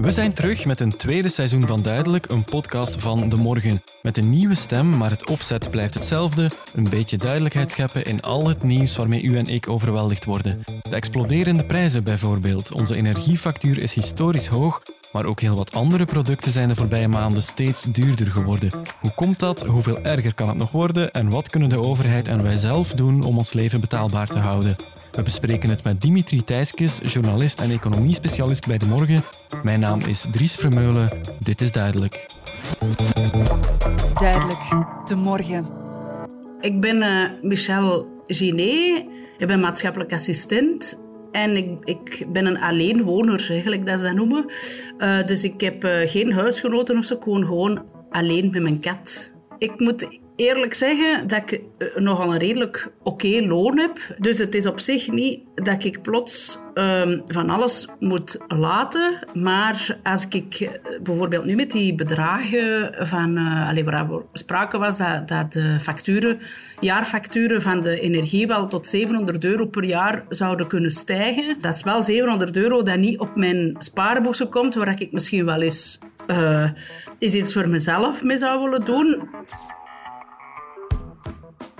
We zijn terug met een tweede seizoen van Duidelijk, een podcast van De Morgen. Met een nieuwe stem, maar het opzet blijft hetzelfde. Een beetje duidelijkheid scheppen in al het nieuws waarmee u en ik overweldigd worden. De exploderende prijzen bijvoorbeeld. Onze energiefactuur is historisch hoog, maar ook heel wat andere producten zijn de voorbije maanden steeds duurder geworden. Hoe komt dat? Hoeveel erger kan het nog worden? En wat kunnen de overheid en wij zelf doen om ons leven betaalbaar te houden? We bespreken het met Dimitri Thijskes, journalist en economiespecialist bij De Morgen. Mijn naam is Dries Vermeulen. Dit is Duidelijk. Duidelijk, De Morgen. Ik ben Michel Giné. Ik ben maatschappelijk assistent. En ik ben een alleenwoner, eigenlijk dat ze dat noemen. Dus ik heb geen huisgenoten of zo. Ik woon gewoon alleen met mijn kat. Ik moet eerlijk zeggen dat ik nogal een redelijk oké loon heb. Dus het is op zich niet dat ik plots van alles moet laten. Maar als ik bijvoorbeeld nu met die bedragen van waar sprake was, dat de jaarfacturen van de energie wel tot €700 per jaar zouden kunnen stijgen. Dat is wel €700 dat niet op mijn spaarboekje komt, waar ik misschien wel eens iets voor mezelf mee zou willen doen.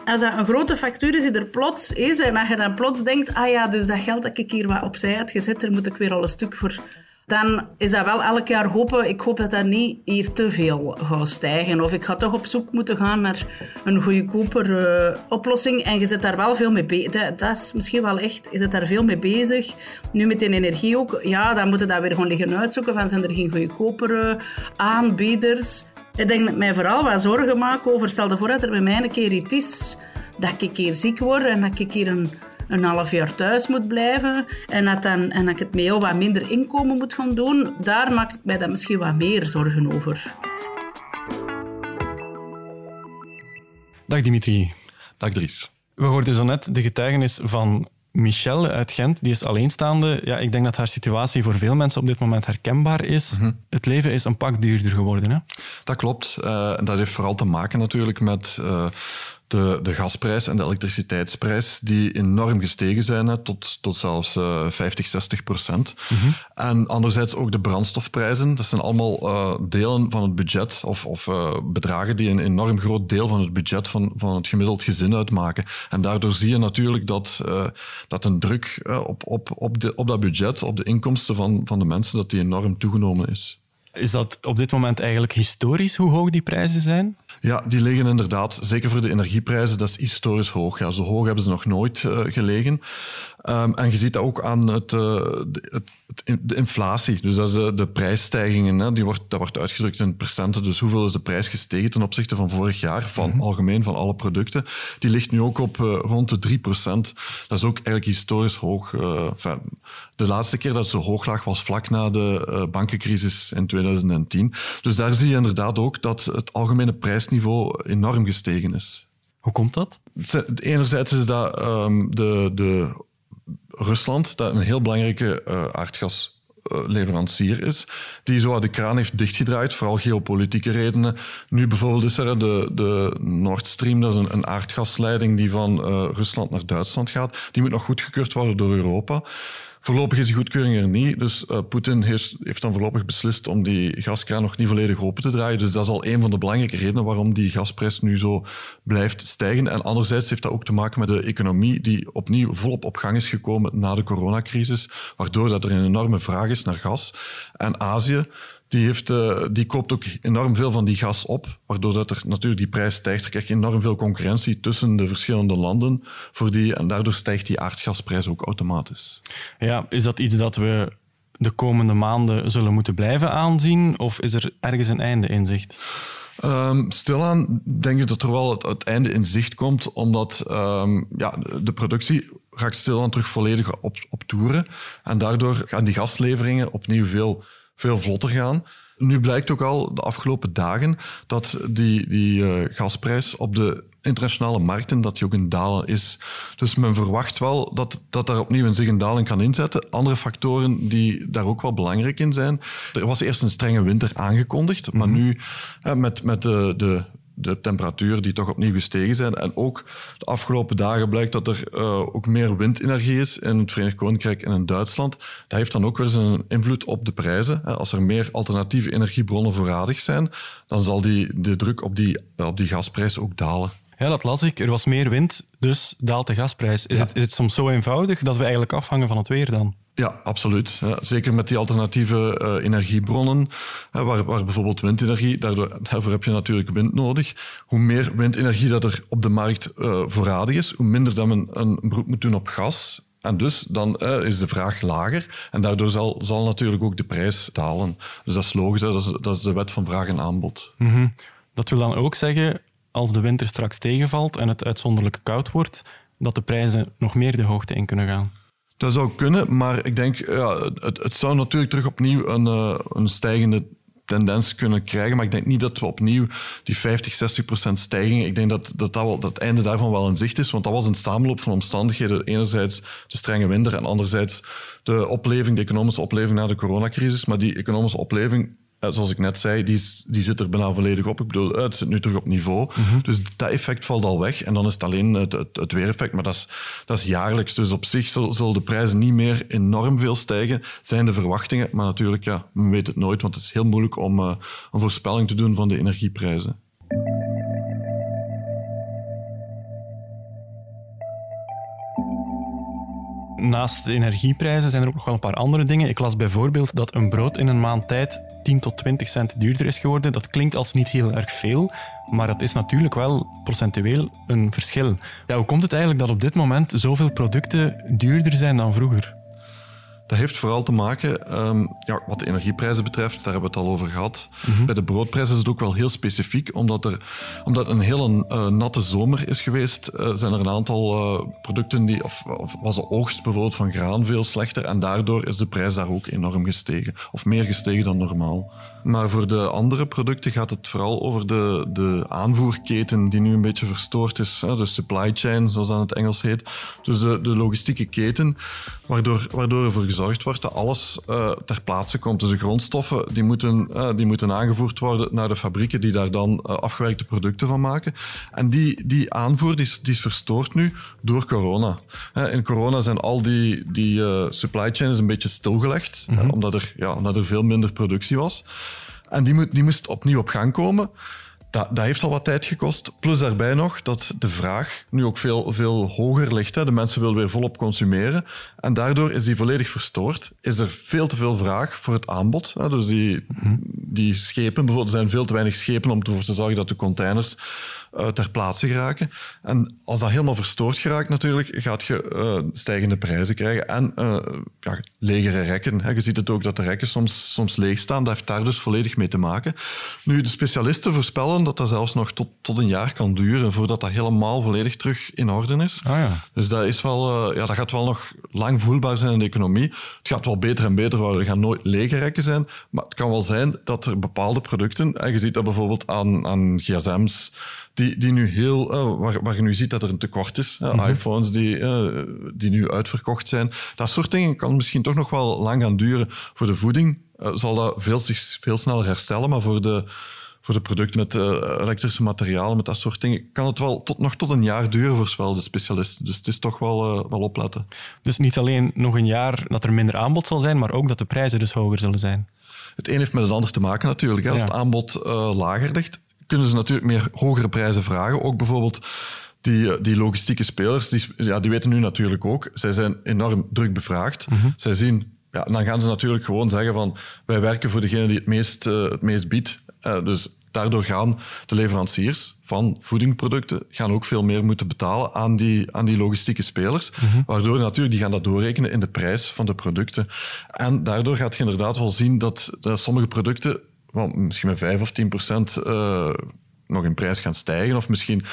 Als dat een grote factuur is die er plots is en als je dan plots denkt, dus dat geld dat ik hier wat opzij had gezet, daar moet ik weer al een stuk voor. Dan is dat wel elk jaar hopen. Ik hoop dat dat niet hier te veel gaat stijgen. Of ik ga toch op zoek moeten gaan naar een goedkopere oplossing. En je zit daar wel veel mee bezig. Dat is misschien wel echt, je zit daar veel mee bezig. Nu met de energie ook. Ja, dan moeten we dat weer gewoon liggen uitzoeken. Van zijn er geen goedkopere aanbieders? Ik denk dat mij vooral wat zorgen maken over, stel je voor dat er bij mij een keer iets is, dat ik hier ziek word en dat ik hier een half jaar thuis moet blijven en dat ik het met heel wat minder inkomen moet gaan doen. Daar maak ik mij dan misschien wat meer zorgen over. Dag Dimitri. Dag Dries. We hoorden zo net de getuigenis van Michel uit Gent, die is alleenstaande. Ja, ik denk dat haar situatie voor veel mensen op dit moment herkenbaar is. Mm-hmm. Het leven is een pak duurder geworden, hè? Dat klopt. Dat heeft vooral te maken natuurlijk met de gasprijs en de elektriciteitsprijs, die enorm gestegen zijn, hè, tot zelfs 50-60%. Mm-hmm. En anderzijds ook de brandstofprijzen. Dat zijn allemaal delen van het budget of bedragen die een enorm groot deel van het budget van het gemiddeld gezin uitmaken. En daardoor zie je natuurlijk dat een druk op dat budget, op de inkomsten van de mensen, dat die enorm toegenomen is. Is dat op dit moment eigenlijk historisch, hoe hoog die prijzen zijn? Ja, die liggen inderdaad, zeker voor de energieprijzen, dat is historisch hoog. Ja, zo hoog hebben ze nog nooit gelegen. En je ziet dat ook aan de inflatie. Dus dat is de prijsstijgingen, hè. Dat wordt uitgedrukt in procenten. Dus hoeveel is de prijs gestegen ten opzichte van vorig jaar, algemeen, van alle producten. Die ligt nu ook op rond de 3%. Dat is ook eigenlijk historisch hoog. De laatste keer dat het zo hoog lag was vlak na de bankencrisis in 2010. Dus daar zie je inderdaad ook dat het algemene prijsniveau enorm gestegen is. Hoe komt dat? Enerzijds is dat Rusland, dat een heel belangrijke aardgasleverancier is, die zo de kraan heeft dichtgedraaid, vooral geopolitieke redenen. Nu bijvoorbeeld is er de Nord Stream, dat is een aardgasleiding die van Rusland naar Duitsland gaat. Die moet nog goedgekeurd worden door Europa. Voorlopig is die goedkeuring er niet, dus Poetin heeft dan voorlopig beslist om die gaskraan nog niet volledig open te draaien. Dus dat is al een van de belangrijke redenen waarom die gasprijs nu zo blijft stijgen. En anderzijds heeft dat ook te maken met de economie die opnieuw volop op gang is gekomen na de coronacrisis, waardoor dat er een enorme vraag is naar gas. En Azië, die koopt ook enorm veel van die gas op, waardoor dat er natuurlijk die prijs stijgt. Er krijgt enorm veel concurrentie tussen de verschillende landen voor die, en daardoor stijgt die aardgasprijs ook automatisch. Ja, is dat iets dat we de komende maanden zullen moeten blijven aanzien, of is er ergens een einde in zicht? Stilaan denk ik dat er wel het einde in zicht komt, omdat de productie raakt stilaan terug volledig op toeren. En daardoor gaan die gasleveringen opnieuw veel vlotter gaan. Nu blijkt ook al de afgelopen dagen dat die gasprijs op de internationale markten dat die ook in dalen is. Dus men verwacht wel dat daar opnieuw in zich een daling kan inzetten. Andere factoren die daar ook wel belangrijk in zijn. Er was eerst een strenge winter aangekondigd, maar nu met de de temperaturen die toch opnieuw gestegen zijn. En ook de afgelopen dagen blijkt dat er ook meer windenergie is in het Verenigd Koninkrijk en in Duitsland. Dat heeft dan ook weer zijn invloed op de prijzen. Als er meer alternatieve energiebronnen voorradig zijn, dan zal de druk op die gasprijs ook dalen. Ja, dat las ik. Er was meer wind, dus daalt de gasprijs. Is het soms zo eenvoudig dat we eigenlijk afhangen van het weer dan? Ja, absoluut. Zeker met die alternatieve energiebronnen, waar bijvoorbeeld windenergie, daarvoor heb je natuurlijk wind nodig. Hoe meer windenergie dat er op de markt voorradig is, hoe minder dat men een beroep moet doen op gas. En dus dan is de vraag lager en daardoor zal natuurlijk ook de prijs dalen. Dus dat is logisch, dat is de wet van vraag en aanbod. Mm-hmm. Dat wil dan ook zeggen, als de winter straks tegenvalt en het uitzonderlijk koud wordt, dat de prijzen nog meer de hoogte in kunnen gaan. Dat zou kunnen, maar ik denk, het zou natuurlijk terug opnieuw een stijgende tendens kunnen krijgen, maar ik denk niet dat we opnieuw die 50-60% stijging, ik denk dat het einde daarvan wel in zicht is, want dat was een samenloop van omstandigheden. Enerzijds de strenge winter en anderzijds de economische opleving na de coronacrisis, maar die economische opleving, zoals ik net zei, die zit er bijna volledig op. Ik bedoel, het zit nu terug op niveau. Mm-hmm. Dus dat effect valt al weg. En dan is het alleen het weereffect. Maar dat is jaarlijks. Dus op zich zullen de prijzen niet meer enorm veel stijgen, zijn de verwachtingen. Maar natuurlijk, ja, men weet het nooit, want het is heel moeilijk om een voorspelling te doen van de energieprijzen. Naast de energieprijzen zijn er ook nog wel een paar andere dingen. Ik las bijvoorbeeld dat een brood in een maand tijd 10 tot 20 cent duurder is geworden. Dat klinkt als niet heel erg veel, maar dat is natuurlijk wel procentueel een verschil. Ja, hoe komt het eigenlijk dat op dit moment zoveel producten duurder zijn dan vroeger? Dat heeft vooral te maken, wat de energieprijzen betreft, daar hebben we het al over gehad. Mm-hmm. Bij de broodprijzen is het ook wel heel specifiek, omdat een hele natte zomer is geweest, zijn er een aantal producten of was de oogst bijvoorbeeld van graan veel slechter en daardoor is de prijs daar ook enorm gestegen, of meer gestegen dan normaal. Maar voor de andere producten gaat het vooral over de aanvoerketen die nu een beetje verstoord is, de supply chain, zoals dat in het Engels heet. Dus de logistieke keten, waardoor ervoor gezorgd wordt dat alles ter plaatse komt. Dus de grondstoffen die moeten aangevoerd worden naar de fabrieken die daar dan afgewerkte producten van maken. En die aanvoer die is verstoord nu door corona. In corona zijn al die supply chains een beetje stilgelegd, mm-hmm. omdat er veel minder productie was. En die moest opnieuw op gang komen. Dat heeft al wat tijd gekost. Plus daarbij nog dat de vraag nu ook veel, veel hoger ligt. De mensen willen weer volop consumeren. En daardoor is die volledig verstoord. Is er veel te veel vraag voor het aanbod. Dus die schepen, bijvoorbeeld, zijn veel te weinig schepen om ervoor te zorgen dat de containers ter plaatse geraken. En als dat helemaal verstoord geraakt natuurlijk, gaat je stijgende prijzen krijgen en legere rekken. Je ziet het ook dat de rekken soms leeg staan. Dat heeft daar dus volledig mee te maken. Nu, de specialisten voorspellen dat dat zelfs nog tot een jaar kan duren voordat dat helemaal volledig terug in orde is. Ah, ja. Dus dat is wel, dat gaat wel nog lang voelbaar zijn in de economie. Het gaat wel beter en beter worden. Er gaan nooit lege rekken zijn. Maar het kan wel zijn dat er bepaalde producten, en je ziet dat bijvoorbeeld aan gsm's, die nu heel, waar je nu ziet dat er een tekort is. Mm-hmm. iPhones die nu uitverkocht zijn. Dat soort dingen kan misschien toch nog wel lang gaan duren. Voor de voeding zal dat veel sneller herstellen, maar voor de producten met elektrische materialen, met dat soort dingen, kan het wel nog tot een jaar duren, voorspellen de specialisten. Dus het is toch wel opletten. Dus niet alleen nog een jaar dat er minder aanbod zal zijn, maar ook dat de prijzen dus hoger zullen zijn. Het een heeft met het ander te maken natuurlijk. Als het aanbod lager ligt, kunnen ze natuurlijk meer hogere prijzen vragen. Ook bijvoorbeeld die logistieke spelers, die weten nu natuurlijk ook, zij zijn enorm druk bevraagd. Mm-hmm. Zij zien, dan gaan ze natuurlijk gewoon zeggen van, wij werken voor degene die het meest biedt. Dus daardoor gaan de leveranciers van voedingsproducten ook veel meer moeten betalen aan die logistieke spelers. Mm-hmm. Waardoor natuurlijk, die gaan dat doorrekenen in de prijs van de producten. En daardoor gaat je inderdaad wel zien dat sommige producten misschien met 5 of 10% nog in prijs gaan stijgen. Of misschien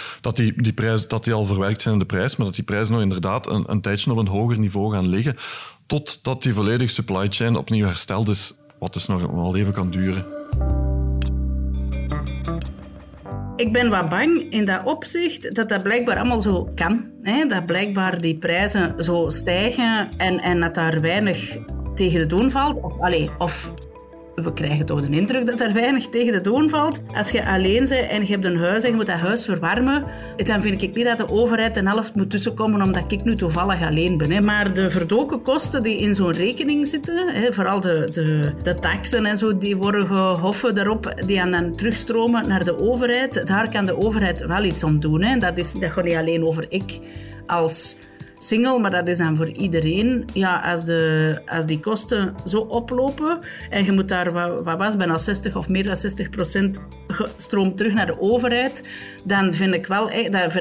dat die al verwerkt zijn in de prijs, maar dat die prijzen nog inderdaad een tijdje op een hoger niveau gaan liggen, totdat die volledige supply chain opnieuw hersteld is, wat dus nog wel even kan duren. Ik ben wat bang in dat opzicht dat blijkbaar allemaal zo kan. Hè? Dat blijkbaar die prijzen zo stijgen en dat daar weinig tegen te doen valt. Of We krijgen toch de indruk dat er weinig tegen de doen valt. Als je alleen bent en je hebt een huis en je moet dat huis verwarmen, dan vind ik niet dat de overheid een helft moet tussenkomen omdat ik nu toevallig alleen ben. Maar de verdoken kosten die in zo'n rekening zitten, vooral de taxen en zo, die worden gehoffen daarop, die gaan dan terugstromen naar de overheid. Daar kan de overheid wel iets om doen. Dat gaat niet alleen over ik als single, maar dat is dan voor iedereen. Ja, als die kosten zo oplopen en je moet daar, bijna 60 of meer dan 60% stroomt terug naar de overheid, dan vind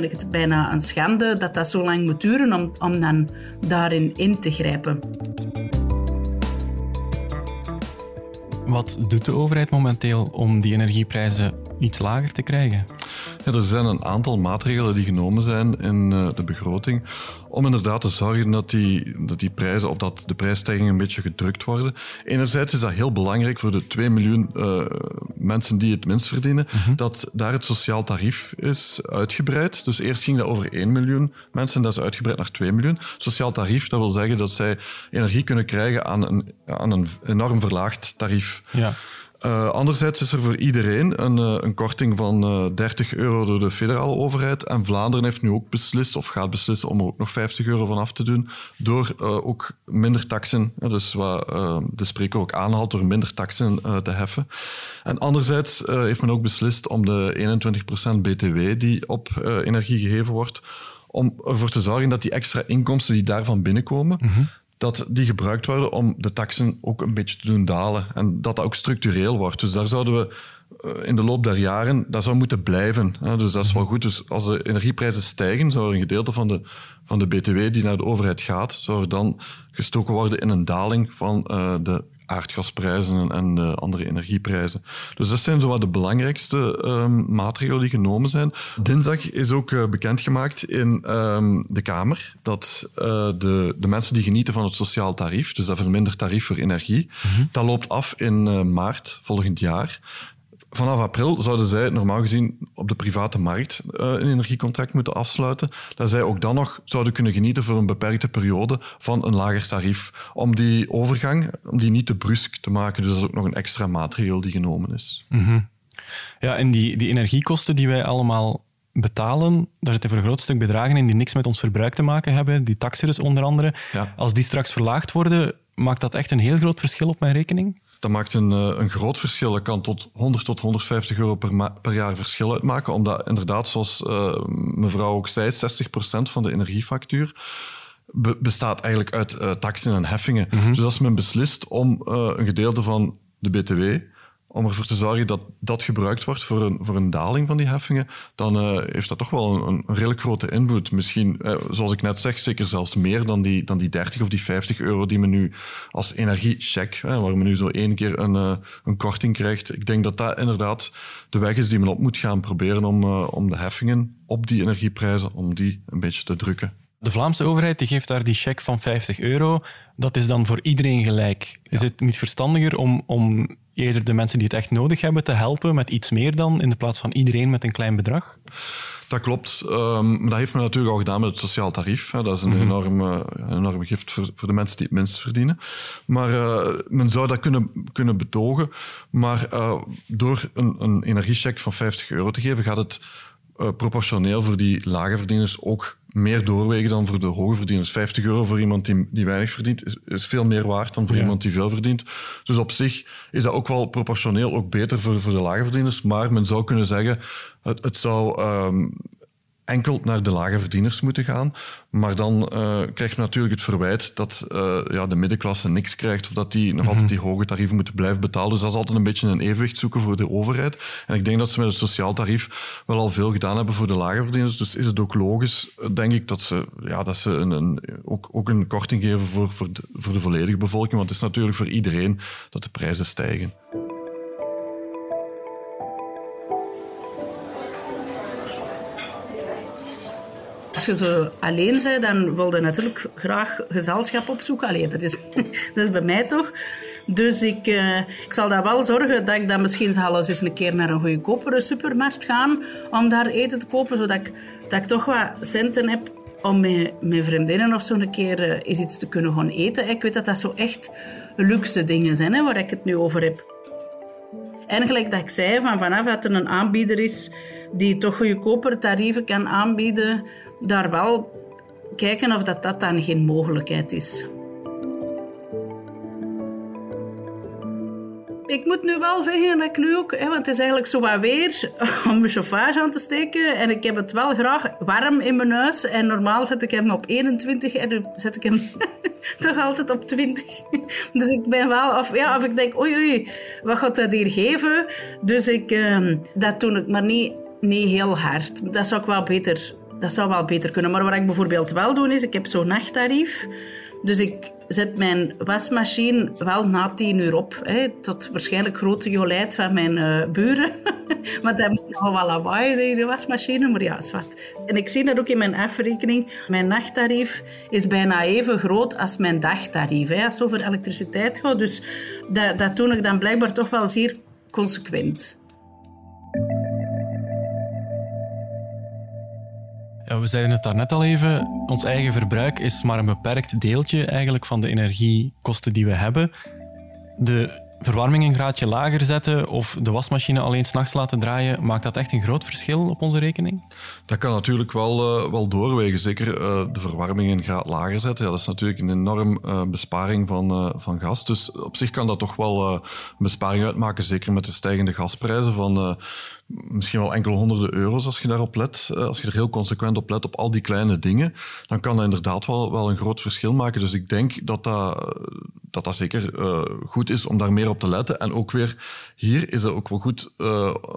ik het bijna een schande dat dat zo lang moet duren om dan daarin in te grijpen. Wat doet de overheid momenteel om die energieprijzen iets lager te krijgen? Ja, er zijn een aantal maatregelen die genomen zijn in de begroting om inderdaad te zorgen dat die prijzen of dat de prijsstijgingen een beetje gedrukt worden. Enerzijds is dat heel belangrijk voor de 2 miljoen mensen die het minst verdienen, dat daar het sociaal tarief is uitgebreid. Dus eerst ging dat over 1 miljoen mensen, dat is uitgebreid naar 2 miljoen. Sociaal tarief, dat wil zeggen dat zij energie kunnen krijgen aan een enorm verlaagd tarief. Ja. Anderzijds is er voor iedereen een korting van €30 door de federale overheid. En Vlaanderen heeft nu ook beslist, of gaat beslissen, om er ook nog €50 van af te doen door ook minder taksen, dus wat de spreker ook aanhaalt, door minder taksen te heffen. En anderzijds heeft men ook beslist om de 21% BTW die op energie gegeven wordt, om ervoor te zorgen dat die extra inkomsten die daarvan binnenkomen, dat die gebruikt worden om de taksen ook een beetje te doen dalen. En dat ook structureel wordt. Dus daar zouden we in de loop der jaren, dat zou moeten blijven. Dus dat is wel goed. Dus als de energieprijzen stijgen, zou er een gedeelte van de BTW die naar de overheid gaat, zou er dan gestoken worden in een daling van de aardgasprijzen en de andere energieprijzen. Dus dat zijn zowat de belangrijkste maatregelen die genomen zijn. Dinsdag is ook bekendgemaakt in de Kamer dat de mensen die genieten van het sociaal tarief, dus dat verminderd tarief voor energie, dat loopt af in maart volgend jaar. Vanaf april zouden zij normaal gezien op de private markt een energiecontract moeten afsluiten, dat zij ook dan nog zouden kunnen genieten voor een beperkte periode van een lager tarief. Om die overgang niet te brusk te maken. Dus dat is ook nog een extra maatregel die genomen is. Mm-hmm. Ja, en die energiekosten die wij allemaal betalen, daar zitten voor een groot stuk bedragen in die niks met ons verbruik te maken hebben. Die taxen dus onder andere. Ja. Als die straks verlaagd worden, maakt dat echt een heel groot verschil op mijn rekening? Dat maakt een groot verschil. Dat kan tot €100 tot €150 per jaar verschil uitmaken. Omdat inderdaad, zoals mevrouw ook zei, 60% van de energiefactuur bestaat eigenlijk uit taksen en heffingen. Dus als men beslist om een gedeelte van de BTW, om ervoor te zorgen dat dat gebruikt wordt voor een daling van die heffingen, dan heeft dat toch wel een redelijk grote invloed. Misschien, zoals ik net zeg, zeker zelfs meer dan die €30 of die €50 die men nu als energiecheck, waar men nu zo één keer een korting krijgt. Ik denk dat dat inderdaad de weg is die men op moet gaan proberen om de heffingen op die energieprijzen, om die een beetje te drukken. De Vlaamse overheid die geeft daar die cheque van €50. Dat is dan voor iedereen gelijk. Ja. Is het niet verstandiger om eerder de mensen die het echt nodig hebben te helpen met iets meer dan, in de plaats van iedereen met een klein bedrag? Dat klopt. Dat heeft men natuurlijk al gedaan met het sociaal tarief. Dat is een enorme gift voor de mensen die het minst verdienen. Maar men zou dat kunnen betogen. Maar door een energiecheque van €50 te geven, gaat het proportioneel voor die lage verdieners ook meer doorwegen dan voor de hoge verdieners. €50 voor iemand die weinig verdient is veel meer waard dan voor iemand die veel verdient. Dus op zich is dat ook wel proportioneel ook beter voor de lage verdieners. Maar men zou kunnen zeggen, het zou enkel naar de lage verdieners moeten gaan. Maar dan krijgt men natuurlijk het verwijt dat de middenklasse niks krijgt of dat die nog altijd die hoge tarieven moeten blijven betalen. Dus dat is altijd een beetje een evenwicht zoeken voor de overheid. En ik denk dat ze met het sociaal tarief wel al veel gedaan hebben voor de lage verdieners. Dus is het ook logisch, denk ik, dat ze ook een korting geven voor de volledige bevolking. Want het is natuurlijk voor iedereen dat de prijzen stijgen. Als je zo alleen bent, dan wil je natuurlijk graag gezelschap opzoeken. Allee, dat is bij mij toch. Dus ik zal daar wel zorgen dat ik dan misschien zal eens een keer naar een goedkopere supermarkt gaan om daar eten te kopen, zodat ik toch wat centen heb om met vriendinnen of zo een keer eens iets te kunnen gaan eten. Ik weet dat dat zo echt luxe dingen zijn, hè, waar ik het nu over heb. Eigenlijk dat ik zei, vanaf dat er een aanbieder is die toch goedkoper tarieven kan aanbieden, daar wel kijken of dat dan geen mogelijkheid is. Ik moet nu wel zeggen dat ik nu ook, want het is eigenlijk zo wat weer om mijn chauffage aan te steken. En ik heb het wel graag warm in mijn huis. En normaal zet ik hem op 21 en nu zet ik hem toch altijd op 20. Dus ik ben wel, of ik denk, oei, wat gaat dat hier geven? Dus dat doe ik, maar niet heel hard. Dat zou wel beter kunnen. Maar wat ik bijvoorbeeld wel doe, is, ik heb zo'n nachttarief. Dus ik zet mijn wasmachine wel na 10 uur op. Hè, tot waarschijnlijk grote jolijt van mijn buren. Want dat moet nogal wel lawaai, die wasmachine. Maar ja, is wat. En ik zie dat ook in mijn afrekening. Mijn nachttarief is bijna even groot als mijn dagtarief. Hè, als het over elektriciteit gaat. Dus dat doe ik dan blijkbaar toch wel zeer consequent. Ja, we zeiden het daarnet al even, ons eigen verbruik is maar een beperkt deeltje eigenlijk van de energiekosten die we hebben. De verwarming een graadje lager zetten of de wasmachine alleen 's nachts laten draaien, maakt dat echt een groot verschil op onze rekening? Dat kan natuurlijk wel doorwegen. Zeker de verwarming een graad lager zetten. Ja, dat is natuurlijk een enorm besparing van gas. Dus op zich kan dat toch wel een besparing uitmaken, zeker met de stijgende gasprijzen van... misschien wel enkele honderden euro's als je daarop let. Als je er heel consequent op let, op al die kleine dingen, dan kan dat inderdaad wel een groot verschil maken. Dus ik denk dat zeker goed is om daar meer op te letten. En ook weer, hier is het ook wel goed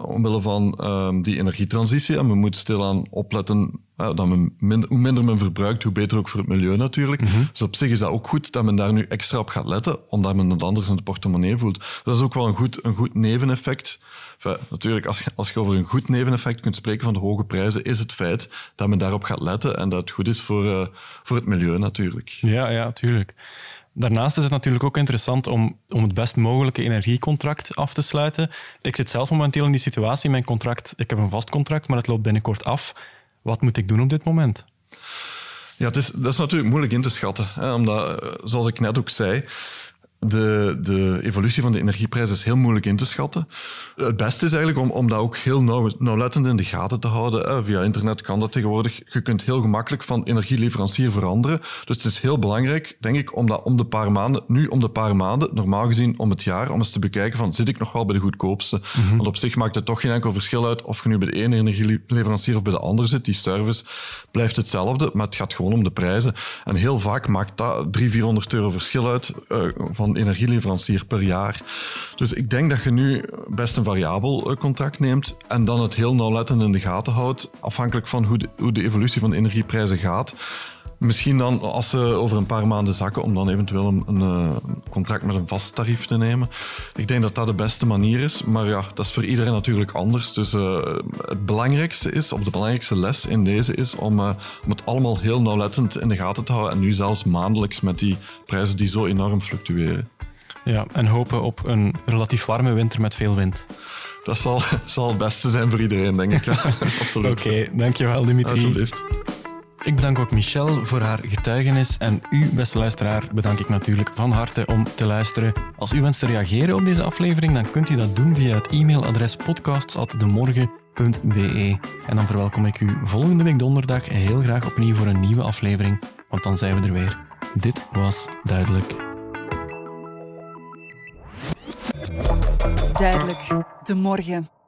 omwille van die energietransitie. En we moeten stilaan opletten... dat hoe minder men verbruikt, hoe beter ook voor het milieu natuurlijk. Mm-hmm. Dus op zich is dat ook goed dat men daar nu extra op gaat letten, omdat men het anders in de portemonnee voelt. Dat is ook wel een goed neveneffect. Enfin, natuurlijk, als je over een goed neveneffect kunt spreken van de hoge prijzen, is het feit dat men daarop gaat letten en dat het goed is voor het milieu natuurlijk. Ja, tuurlijk. Daarnaast is het natuurlijk ook interessant om het best mogelijke energiecontract af te sluiten. Ik zit zelf momenteel in die situatie. Mijn contract, ik heb een vast contract, maar het loopt binnenkort af. Wat moet ik doen op dit moment? Ja, dat is natuurlijk moeilijk in te schatten. Hè, omdat, zoals ik net ook zei, de evolutie van de energieprijs is heel moeilijk in te schatten. Het beste is eigenlijk om dat ook heel nauwlettend in de gaten te houden. Hè. Via internet kan dat tegenwoordig. Je kunt heel gemakkelijk van energieleverancier veranderen. Dus het is heel belangrijk, denk ik, om dat om de paar maanden, normaal gezien om het jaar, om eens te bekijken van, zit ik nog wel bij de goedkoopste? Mm-hmm. Want op zich maakt het toch geen enkel verschil uit of je nu bij de ene energieleverancier of bij de andere zit. Die service blijft hetzelfde, maar het gaat gewoon om de prijzen. En heel vaak maakt dat 300-400 euro verschil uit van energieleverancier per jaar. Dus ik denk dat je nu best een variabel contract neemt en dan het heel nauwlettend in de gaten houdt, afhankelijk van hoe de evolutie van de energieprijzen gaat. Misschien dan, als ze over een paar maanden zakken, om dan eventueel een contract met een vast tarief te nemen. Ik denk dat dat de beste manier is, maar ja, dat is voor iedereen natuurlijk anders. Dus het belangrijkste is, of de belangrijkste les in deze is, om het allemaal heel nauwlettend in de gaten te houden en nu zelfs maandelijks met die prijzen die zo enorm fluctueren. Ja, en hopen op een relatief warme winter met veel wind. Dat zal het beste zijn voor iedereen, denk ik. Ja, absoluut. Oké, dankjewel Dimitri. Alsjeblieft. Ik bedank ook Michel voor haar getuigenis en u, beste luisteraar, bedank ik natuurlijk van harte om te luisteren. Als u wenst te reageren op deze aflevering, dan kunt u dat doen via het e-mailadres podcasts@demorgen.be. En dan verwelkom ik u volgende week donderdag heel graag opnieuw voor een nieuwe aflevering, want dan zijn we er weer. Dit was Duidelijk. Duidelijk, De Morgen.